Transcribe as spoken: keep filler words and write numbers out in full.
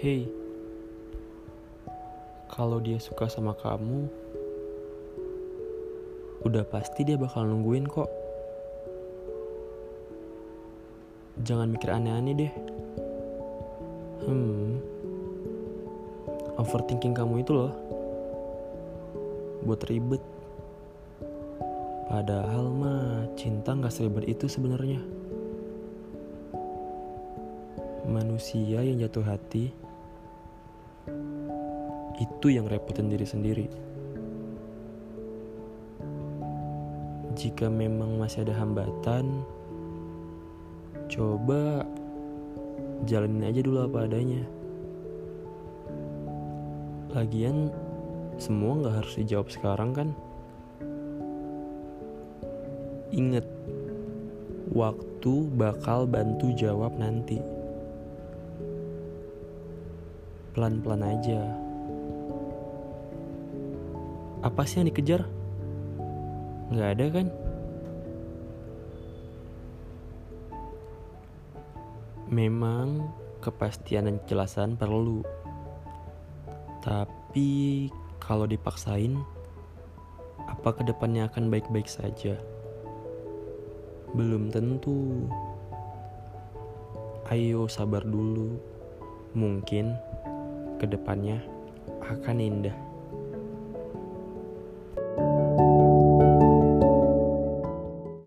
Hey, kalau dia suka sama kamu, udah pasti dia bakal nungguin kok. Jangan mikir aneh-aneh deh. Hmm, overthinking kamu itu loh, buat ribet. Padahal mah cinta gak seribet itu sebenarnya. Manusia yang jatuh hati itu yang repotin diri sendiri. Jika memang masih ada hambatan, coba jalanin aja dulu apa adanya. Lagian semua gak harus dijawab sekarang kan. Ingat, waktu bakal bantu jawab nanti. Pelan-pelan aja. Apa sih yang dikejar? Gak ada kan? Memang kepastian dan kejelasan perlu. Tapi kalau dipaksain, apa kedepannya akan baik-baik saja? Belum tentu. Ayo sabar dulu. Mungkin kedepannya akan indah.